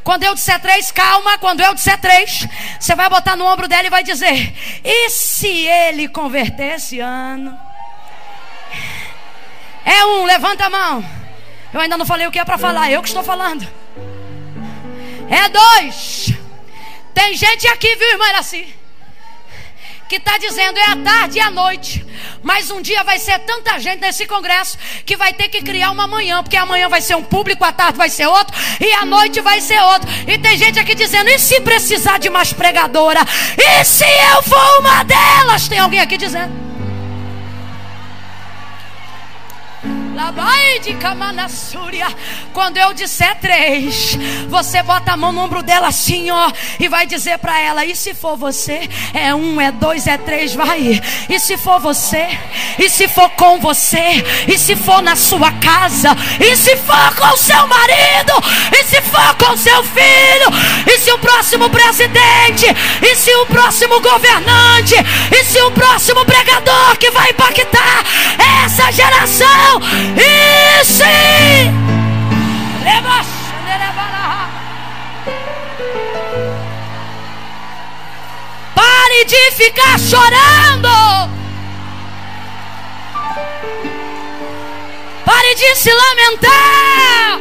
Quando eu disser 3, calma. Quando eu disser 3, você vai botar no ombro dela e vai dizer, e se ele converter esse ano? É um, levanta a mão. Eu ainda não falei o que é para falar, eu que estou falando. É 2. Tem gente aqui, viu, irmã Iraci, que está dizendo, é a tarde e a noite. Mas um dia vai ser tanta gente nesse congresso que vai ter que criar uma manhã, porque amanhã vai ser um público, à tarde vai ser outro e à noite vai ser outro. E tem gente aqui dizendo, e se precisar de mais pregadora? E se eu for uma delas? Tem alguém aqui dizendo? Quando eu disser 3, você bota a mão no ombro dela assim, ó, e vai dizer pra ela, e se for você? É 1, é 2, é 3, vai. E se for você? E se for com você? E se for na sua casa? E se for com seu marido? E se for com seu filho? E se o próximo presidente? E se o próximo governante? E se o próximo pregador que vai impactar essa geração? E se pare de ficar chorando. de se lamentar.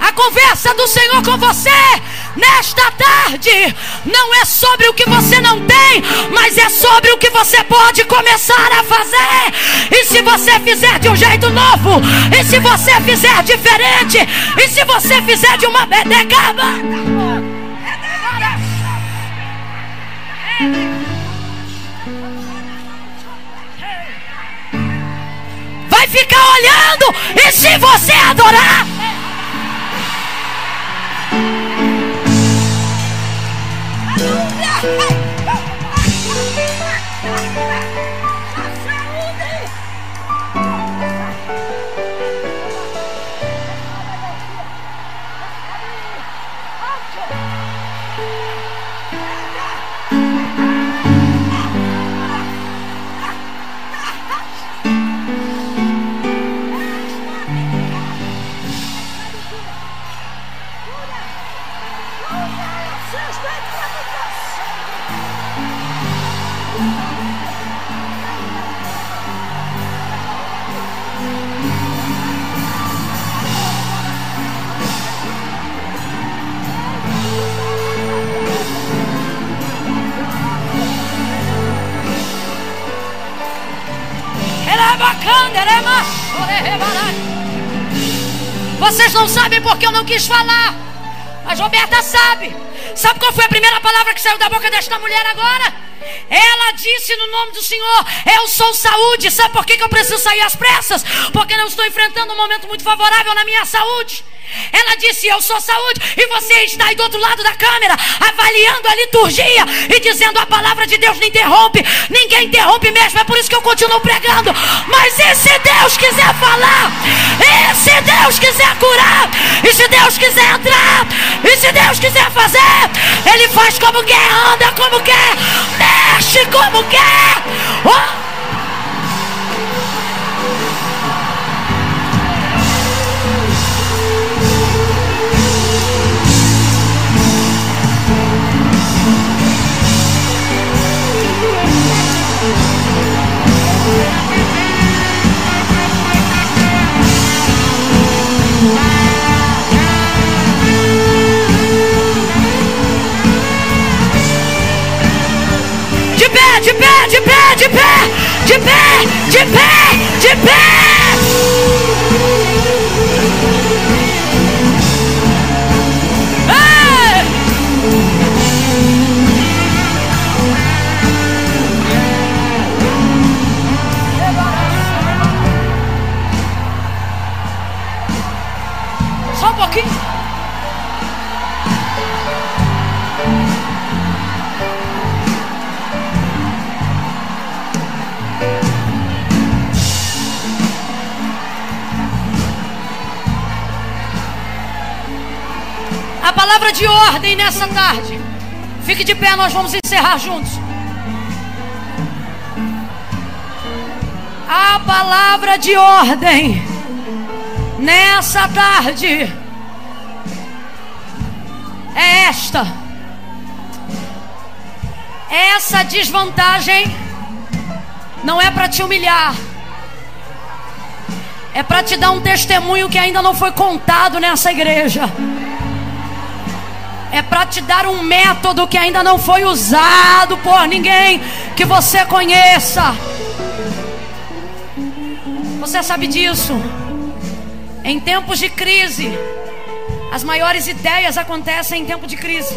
A conversa do Senhor com você nesta tarde não é sobre o que você não tem, mas é sobre o que você pode começar a fazer. E se você fizer de um jeito novo, e se você fizer diferente, e se você fizer de uma bedegada. Vai ficar olhando, e se você adorar, vocês não sabem porque eu não quis falar, mas Roberta sabe. Sabe qual foi a primeira palavra que saiu da boca desta mulher agora? Ela disse no nome do Senhor: eu sou saúde. Sabe por que eu preciso sair às pressas? Porque não estou enfrentando um momento muito favorável na minha saúde. Ela disse: eu sou saúde. E você está aí do outro lado da câmera, avaliando a liturgia e dizendo: a palavra de Deus não interrompe. Ninguém interrompe mesmo, é por isso que eu continuo pregando. Mas e se Deus quiser falar? E se Deus quiser curar? E se Deus quiser entrar? E se Deus quiser fazer? Ele faz como quer, anda como quer, mexe como quer. Oh! De pé, de pé, de pé, de pé, de pé, de pé. Ei! Só um pouquinho. A palavra de ordem nessa tarde. Fique de pé, nós vamos encerrar juntos. A palavra de ordem nessa tarde é esta. Essa desvantagem não é para te humilhar, é para te dar um testemunho que ainda não foi contado nessa igreja. É para te dar um método que ainda não foi usado por ninguém que você conheça. Você sabe disso. Em tempos de crise, as maiores ideias acontecem em tempo de crise.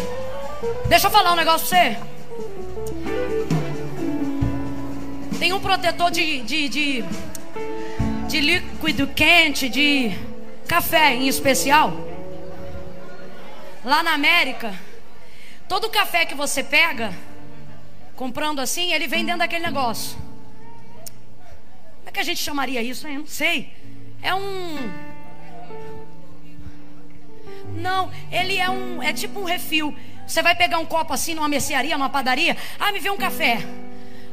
Deixa eu falar um negócio pra você. Tem um protetor de líquido quente, de café em especial. Lá na América, todo café que você pega, comprando assim, ele vem dentro daquele negócio. Como é que a gente chamaria isso? Eu não sei. É tipo um refil. Você vai pegar um copo assim numa mercearia, numa padaria. Ah, me vê um café.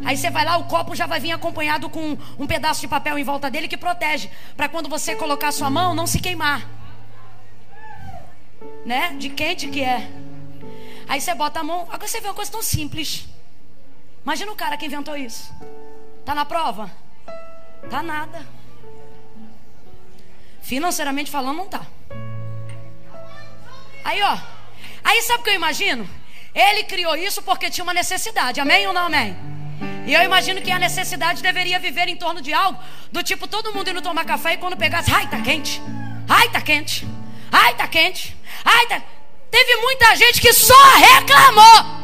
Aí você vai lá, o copo já vai vir acompanhado com um pedaço de papel em volta dele que protege, para quando você colocar sua mão, não se queimar. Né? De quente que é. Aí você bota a mão. Agora você vê uma coisa tão simples. Imagina o cara que inventou isso. Tá na prova? Tá nada. Financeiramente falando, não tá. Aí, ó. Aí sabe o que eu imagino? Ele criou isso porque tinha uma necessidade. Amém ou não amém? E eu imagino que a necessidade deveria viver em torno de algo do tipo todo mundo indo tomar café e quando pegasse, ai, tá quente. Ai, tá quente. Ai, tá quente. Ai, tá... Teve muita gente que só reclamou.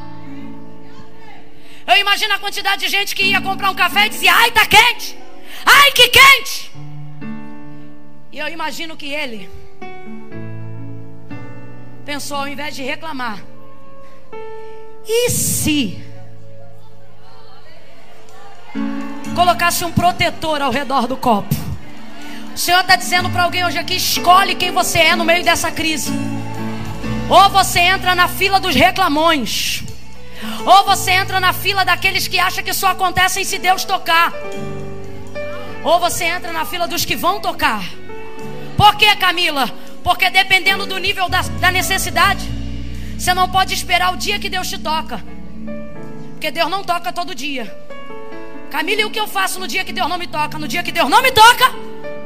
Eu imagino a quantidade de gente que ia comprar um café e dizia, ai, tá quente. Ai, que quente. E eu imagino que ele pensou, ao invés de reclamar, e se colocasse um protetor ao redor do copo? O Senhor está dizendo para alguém hoje aqui, escolhe quem você é no meio dessa crise. Ou você entra na fila dos reclamões, ou você entra na fila daqueles que acham que só acontecem se Deus tocar, ou você entra na fila dos que vão tocar. Por que, Camila? Porque dependendo do nível da necessidade, você não pode esperar o dia que Deus te toca, porque Deus não toca todo dia. Camila, e o que eu faço no dia que Deus não me toca? No dia que Deus não me toca,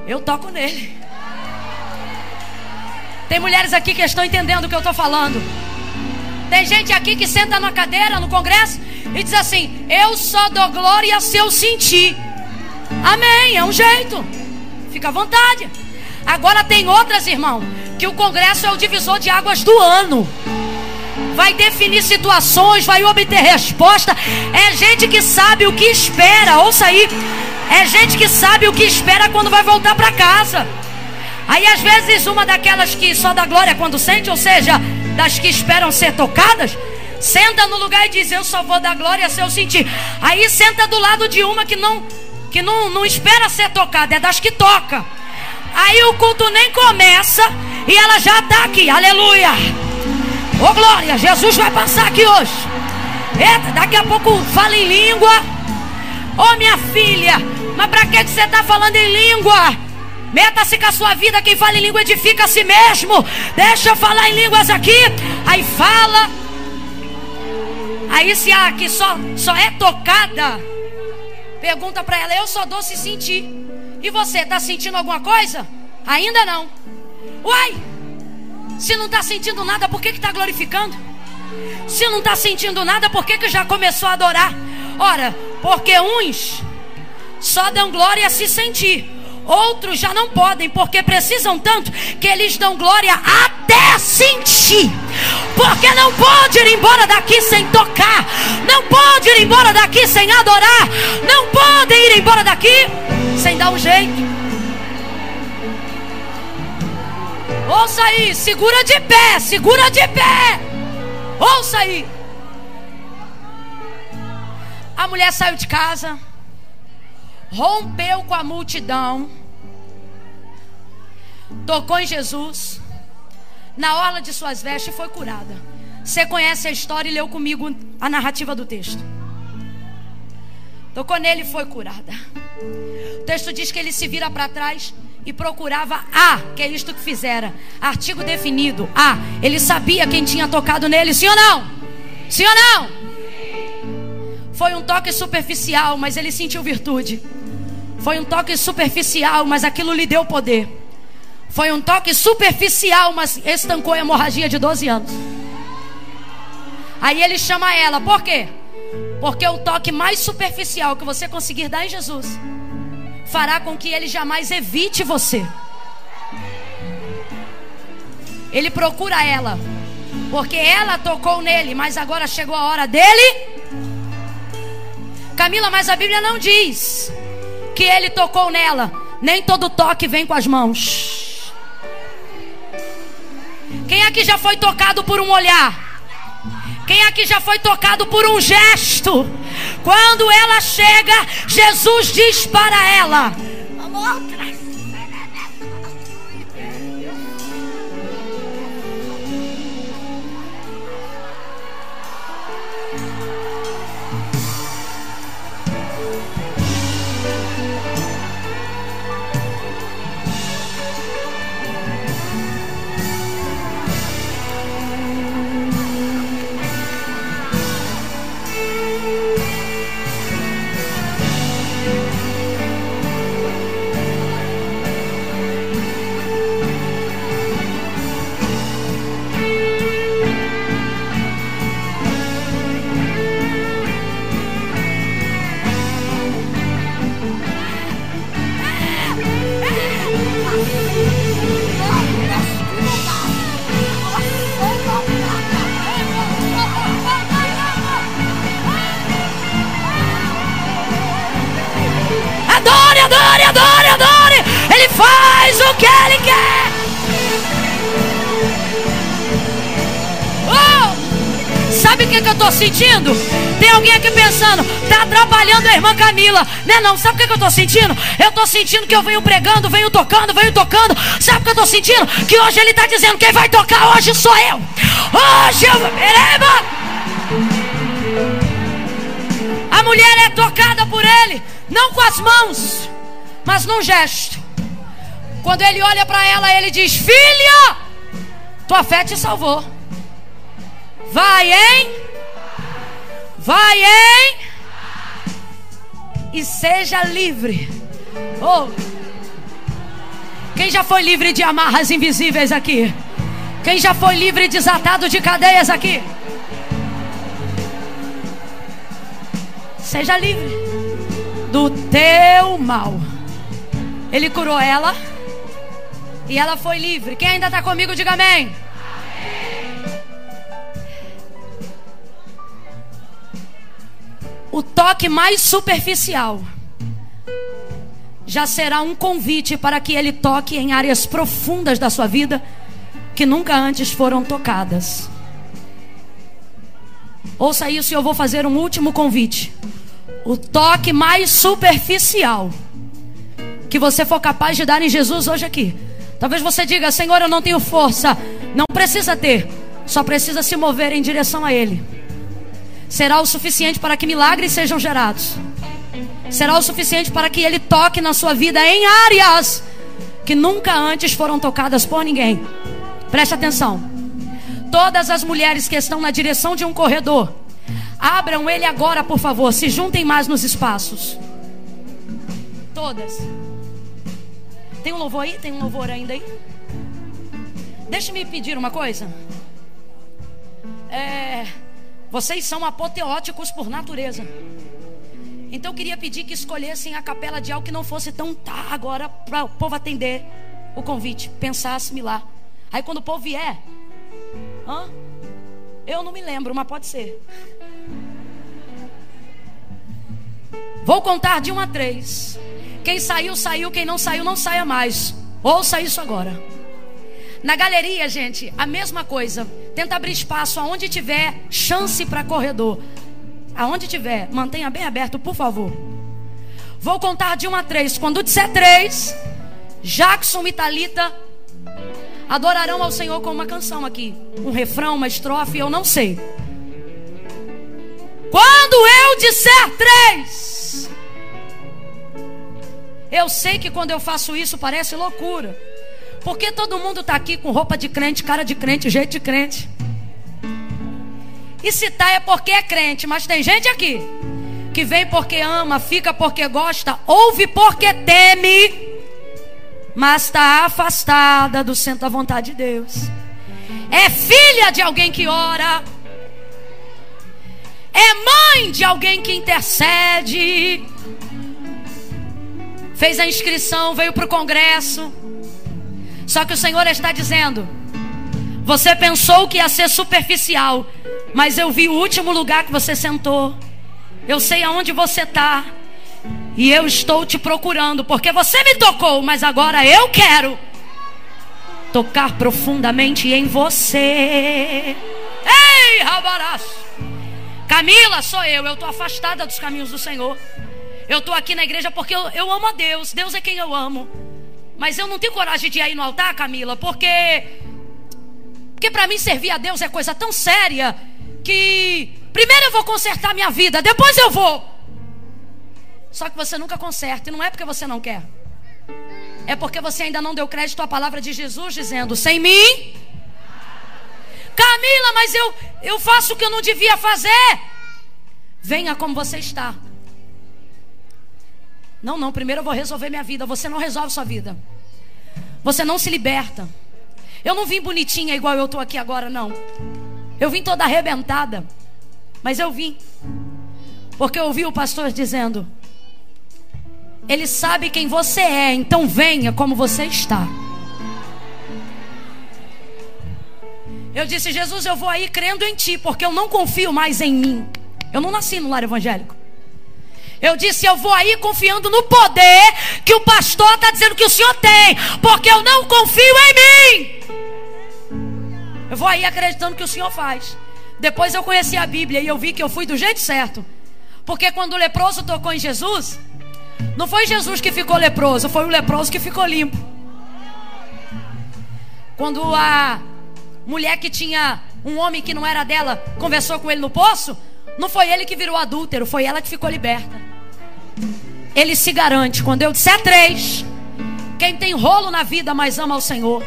eu toco nele. Tem mulheres aqui que estão entendendo o que eu estou falando. Tem gente aqui que senta na cadeira no congresso e diz assim, eu só dou glória se eu sentir. Amém, é um jeito, fica à vontade. Agora tem outras, irmão, que o congresso é o divisor de águas do ano. Vai definir situações, vai obter resposta. É gente que sabe o que espera. Ouça aí. É gente que sabe o que espera quando vai voltar para casa. Aí às vezes uma daquelas que só dá glória quando sente, ou seja, das que esperam ser tocadas, senta no lugar e diz, eu só vou dar glória se eu sentir. Aí senta do lado de uma que não espera ser tocada, é das que toca. Aí o culto nem começa e ela já está aqui. Aleluia. Ô glória, Jesus vai passar aqui hoje. Eita, daqui a pouco fala em língua. Ô minha filha, mas para que você está falando em língua? Meta-se com a sua vida. Quem fala em língua edifica a si mesmo. Deixa eu falar em línguas aqui. Aí fala. Aí se a que só é tocada, pergunta para ela, eu só dou se sentir. E você, está sentindo alguma coisa? Ainda não. Uai, se não está sentindo nada, por que está glorificando? Se não está sentindo nada, por que já começou a adorar? Ora, porque uns só dão glória a se sentir, outros já não podem, porque precisam tanto que eles dão glória até sentir. Porque não pode ir embora daqui sem tocar, não pode ir embora daqui sem adorar, não pode ir embora daqui sem dar um jeito. Ouça aí, segura de pé, segura de pé. Ouça aí. A mulher saiu de casa, rompeu com a multidão, tocou em Jesus, na orla de suas vestes, e foi curada. Você conhece a história e leu comigo a narrativa do texto. Tocou nele e foi curada. O texto diz que ele se vira para trás e procurava que é isto que fizera. Artigo definido. Ele sabia quem tinha tocado nele. Sim ou não? Sim ou não? Foi um toque superficial, mas ele sentiu virtude. Foi um toque superficial, mas aquilo lhe deu poder. Foi um toque superficial, mas estancou a hemorragia de 12 anos. Aí ele chama ela. Por quê? Porque o toque mais superficial que você conseguir dar em Jesus fará com que ele jamais evite você. Ele procura ela, porque ela tocou nele, mas agora chegou a hora dele. Camila, mas a Bíblia não diz que ele tocou nela. Nem todo toque vem com as mãos. Quem aqui já foi tocado por um olhar? Quem aqui já foi tocado por um gesto? Quando ela chega, Jesus diz para ela: tô sentindo? Tem alguém aqui pensando, tá atrapalhando a irmã Camila, né? Não, sabe o que eu tô sentindo? Eu tô sentindo que eu venho pregando, venho tocando. Sabe o que eu tô sentindo? Que hoje ele tá dizendo, quem vai tocar hoje sou eu. Hoje eu... A mulher é tocada por ele, não com as mãos, mas num gesto. Quando ele olha para ela, ele diz, filha, tua fé te salvou. Vai, hein? E seja livre. Oh. Quem já foi livre de amarras invisíveis aqui? Quem já foi livre e desatado de cadeias aqui? Seja livre do teu mal. Ele curou ela e ela foi livre. Quem ainda está comigo, diga amém. O toque mais superficial já será um convite para que ele toque em áreas profundas da sua vida que nunca antes foram tocadas. Ouça isso e eu vou fazer um último convite. O toque mais superficial que você for capaz de dar em Jesus hoje aqui. Talvez você diga, Senhor, eu não tenho força. Não precisa ter, só precisa se mover em direção a Ele. Será o suficiente para que milagres sejam gerados. Será o suficiente para que Ele toque na sua vida em áreas que nunca antes foram tocadas por ninguém. Preste atenção. Todas as mulheres que estão na direção de um corredor, abram ele agora, por favor. Se juntem mais nos espaços. Todas. Tem um louvor aí? Tem um louvor ainda aí? Deixa-me pedir uma coisa. Vocês são apoteóticos por natureza. Então eu queria pedir que escolhessem a capela de algo que não fosse tão tá agora, para o povo atender o convite, pensar, assimilar. Aí quando o povo vier, eu não me lembro, mas pode ser. Vou contar de 1 a 3. Quem saiu, saiu. Quem não saiu, não saia mais. Ouça isso agora. Na galeria, gente, a mesma coisa. Tenta abrir espaço aonde tiver chance para corredor. Aonde tiver, mantenha bem aberto, por favor. Vou contar de 1 a 3. Quando disser 3, Jackson e Thalita adorarão ao Senhor com uma canção aqui. Um refrão, uma estrofe, eu não sei. Quando eu disser 3. Eu sei que quando eu faço isso parece loucura, porque todo mundo está aqui com roupa de crente, cara de crente, jeito de crente. E se tá é porque é crente. Mas tem gente aqui que vem porque ama, fica porque gosta, ouve porque teme, mas está afastada do centro da vontade de Deus. É filha de alguém que ora, é mãe de alguém que intercede, fez a inscrição, veio para o congresso. Só que o Senhor está dizendo, você pensou que ia ser superficial, mas eu vi o último lugar que você sentou, eu sei aonde você está, e eu estou te procurando, porque você me tocou, mas agora eu quero tocar profundamente em você. Ei, rabaraço. Camila, sou eu estou afastada dos caminhos do Senhor. Eu estou aqui na igreja porque eu amo a Deus, Deus é quem eu amo, mas eu não tenho coragem de ir aí no altar, Camila, porque para mim servir a Deus é coisa tão séria que primeiro eu vou consertar minha vida, depois eu vou. Só que você nunca conserta. E não é porque você não quer, é porque você ainda não deu crédito à palavra de Jesus dizendo, sem mim. Camila, mas eu faço o que eu não devia fazer. Venha como você está. Não, primeiro eu vou resolver minha vida. Você não resolve sua vida. Você não se liberta. Eu não vim bonitinha igual eu tô aqui agora, não. Eu vim toda arrebentada, mas eu vim porque eu ouvi o pastor dizendo, Ele sabe quem você é, então venha como você está. Eu disse, Jesus, eu vou aí crendo em Ti, porque eu não confio mais em mim. Eu não nasci no lar evangélico. Eu disse, eu vou aí confiando no poder que o pastor está dizendo que o Senhor tem, porque eu não confio em mim. Eu vou aí acreditando que o Senhor faz. Depois eu conheci a Bíblia e eu vi que eu fui do jeito certo. Porque quando o leproso tocou em Jesus, não foi Jesus que ficou leproso, foi o leproso que ficou limpo. Quando a mulher que tinha um homem que não era dela conversou com ele no poço, não foi ele que virou adúltero, foi ela que ficou liberta. Ele se garante. Quando eu disser 3, quem tem rolo na vida, mas ama ao Senhor,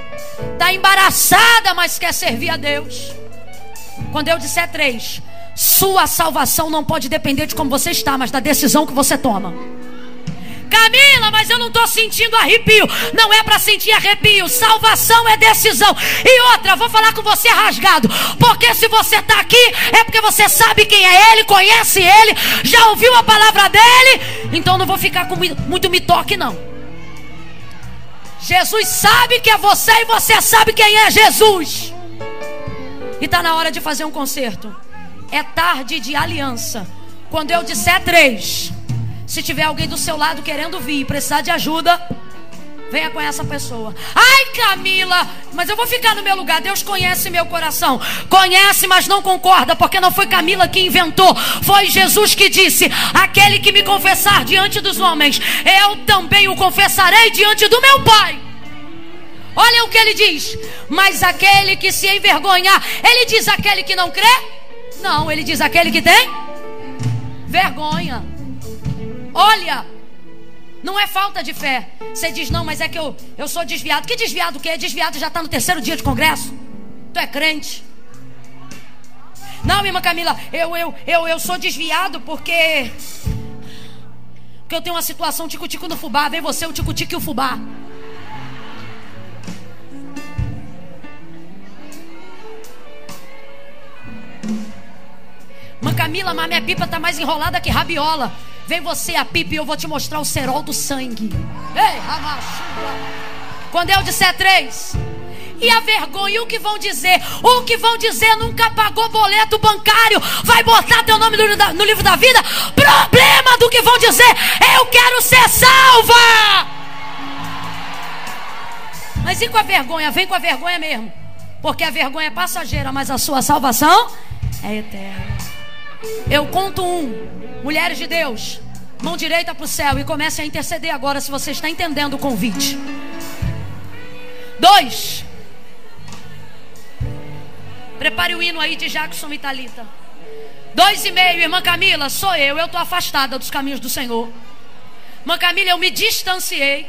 está embaraçada, mas quer servir a Deus. Quando eu disser 3, sua salvação não pode depender de como você está, mas da decisão que você toma. Camila, mas eu não estou sentindo arrepio. Não é para sentir arrepio. Salvação é decisão. E outra, vou falar com você rasgado, porque se você está aqui, é porque você sabe quem é Ele, conhece Ele, já ouviu a palavra dEle. Então não vou ficar com muito me toque não. Jesus sabe que é você e você sabe quem é Jesus. E está na hora de fazer um concerto. É tarde de aliança. Quando eu disser 3, se tiver alguém do seu lado querendo vir e precisar de ajuda, venha com essa pessoa. Ai, Camila, mas eu vou ficar no meu lugar. Deus conhece meu coração. Conhece, mas não concorda, porque não foi Camila que inventou. Foi Jesus que disse: aquele que me confessar diante dos homens, eu também o confessarei diante do meu Pai. Olha o que ele diz. Mas aquele que se envergonhar, ele diz aquele que não crê? Não, ele diz aquele que tem vergonha. Olha, não é falta de fé. Você diz, não, mas é que eu sou desviado. Que desviado o quê? Desviado já está no 3º dia de congresso. Tu é crente. Não, irmã Camila, eu sou desviado porque eu tenho uma situação tico-tico no fubá. Vem você, o tico-tico e o fubá. Irmã Camila, mas minha pipa está mais enrolada que rabiola. Vem você a pipa e eu vou te mostrar o cerol do sangue. Ei, quando eu disser 3, e a vergonha, e o que vão dizer? O que vão dizer? Nunca pagou boleto bancário, vai botar teu nome no livro da vida? Problema do que vão dizer. Eu quero ser salva. Mas e com a vergonha? Vem com a vergonha mesmo, porque a vergonha é passageira, mas a sua salvação é eterna. Eu conto 1. Mulheres de Deus, mão direita para o céu e comece a interceder agora se você está entendendo o convite. 2. Prepare o hino aí de Jackson e Thalita. 2:30, irmã Camila, sou eu estou afastada dos caminhos do Senhor. Irmã Camila, eu me distanciei.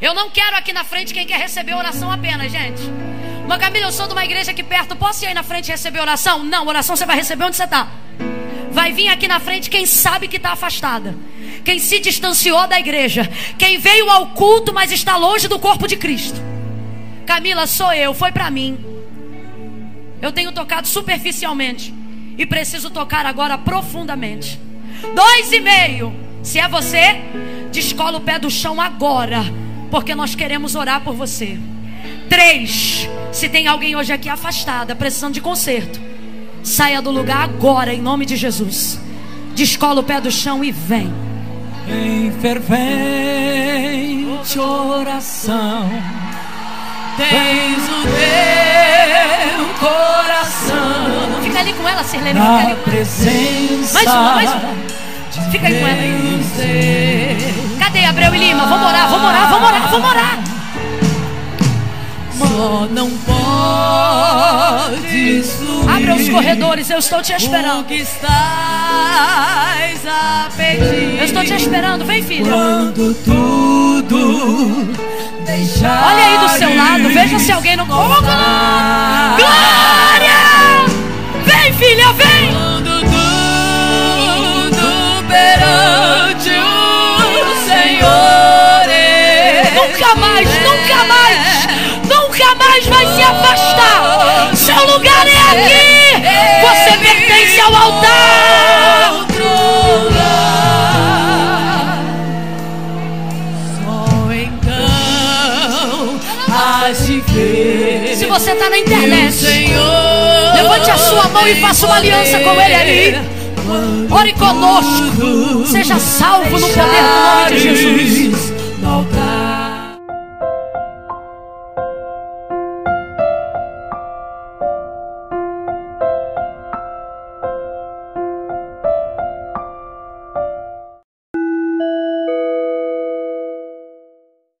Eu não quero aqui na frente quem quer receber oração apenas, gente. Irmã Camila, eu sou de uma igreja aqui perto, posso ir aí na frente receber oração? Não, oração você vai receber onde você está. Vai vir aqui na frente quem sabe que está afastada, quem se distanciou da igreja, quem veio ao culto, mas está longe do corpo de Cristo. Camila, sou eu, foi para mim. Eu tenho tocado superficialmente e preciso tocar agora profundamente. 2:30, se é você, descola o pé do chão agora, porque nós queremos orar por você. 3, se tem alguém hoje aqui afastada, precisando de conserto, saia do lugar agora, em nome de Jesus. Descola o pé do chão e vem. Em fervente oração, tens o teu coração. Fica ali com ela, Sirlene. Fica ali com ela. Mais uma. Fica aí com ela aí. Cadê Abreu e Lima? Vamos orar. Só não pode subir. Abra os corredores, eu estou te esperando. O que estás a pedir? Eu estou te esperando, vem, filho. Quando tudo deixar. Olha aí do seu lado, veja se alguém não. Oh, glória! Vem, filha, vem! Quando tudo perante o Senhor. Nunca mais vai se afastar. Seu lugar é aqui. Você pertence ao altar. Só então as de ver. Se você está na internet, levante a sua mão e faça uma aliança com ele ali. Ore conosco, seja salvo no poder do nome de Jesus.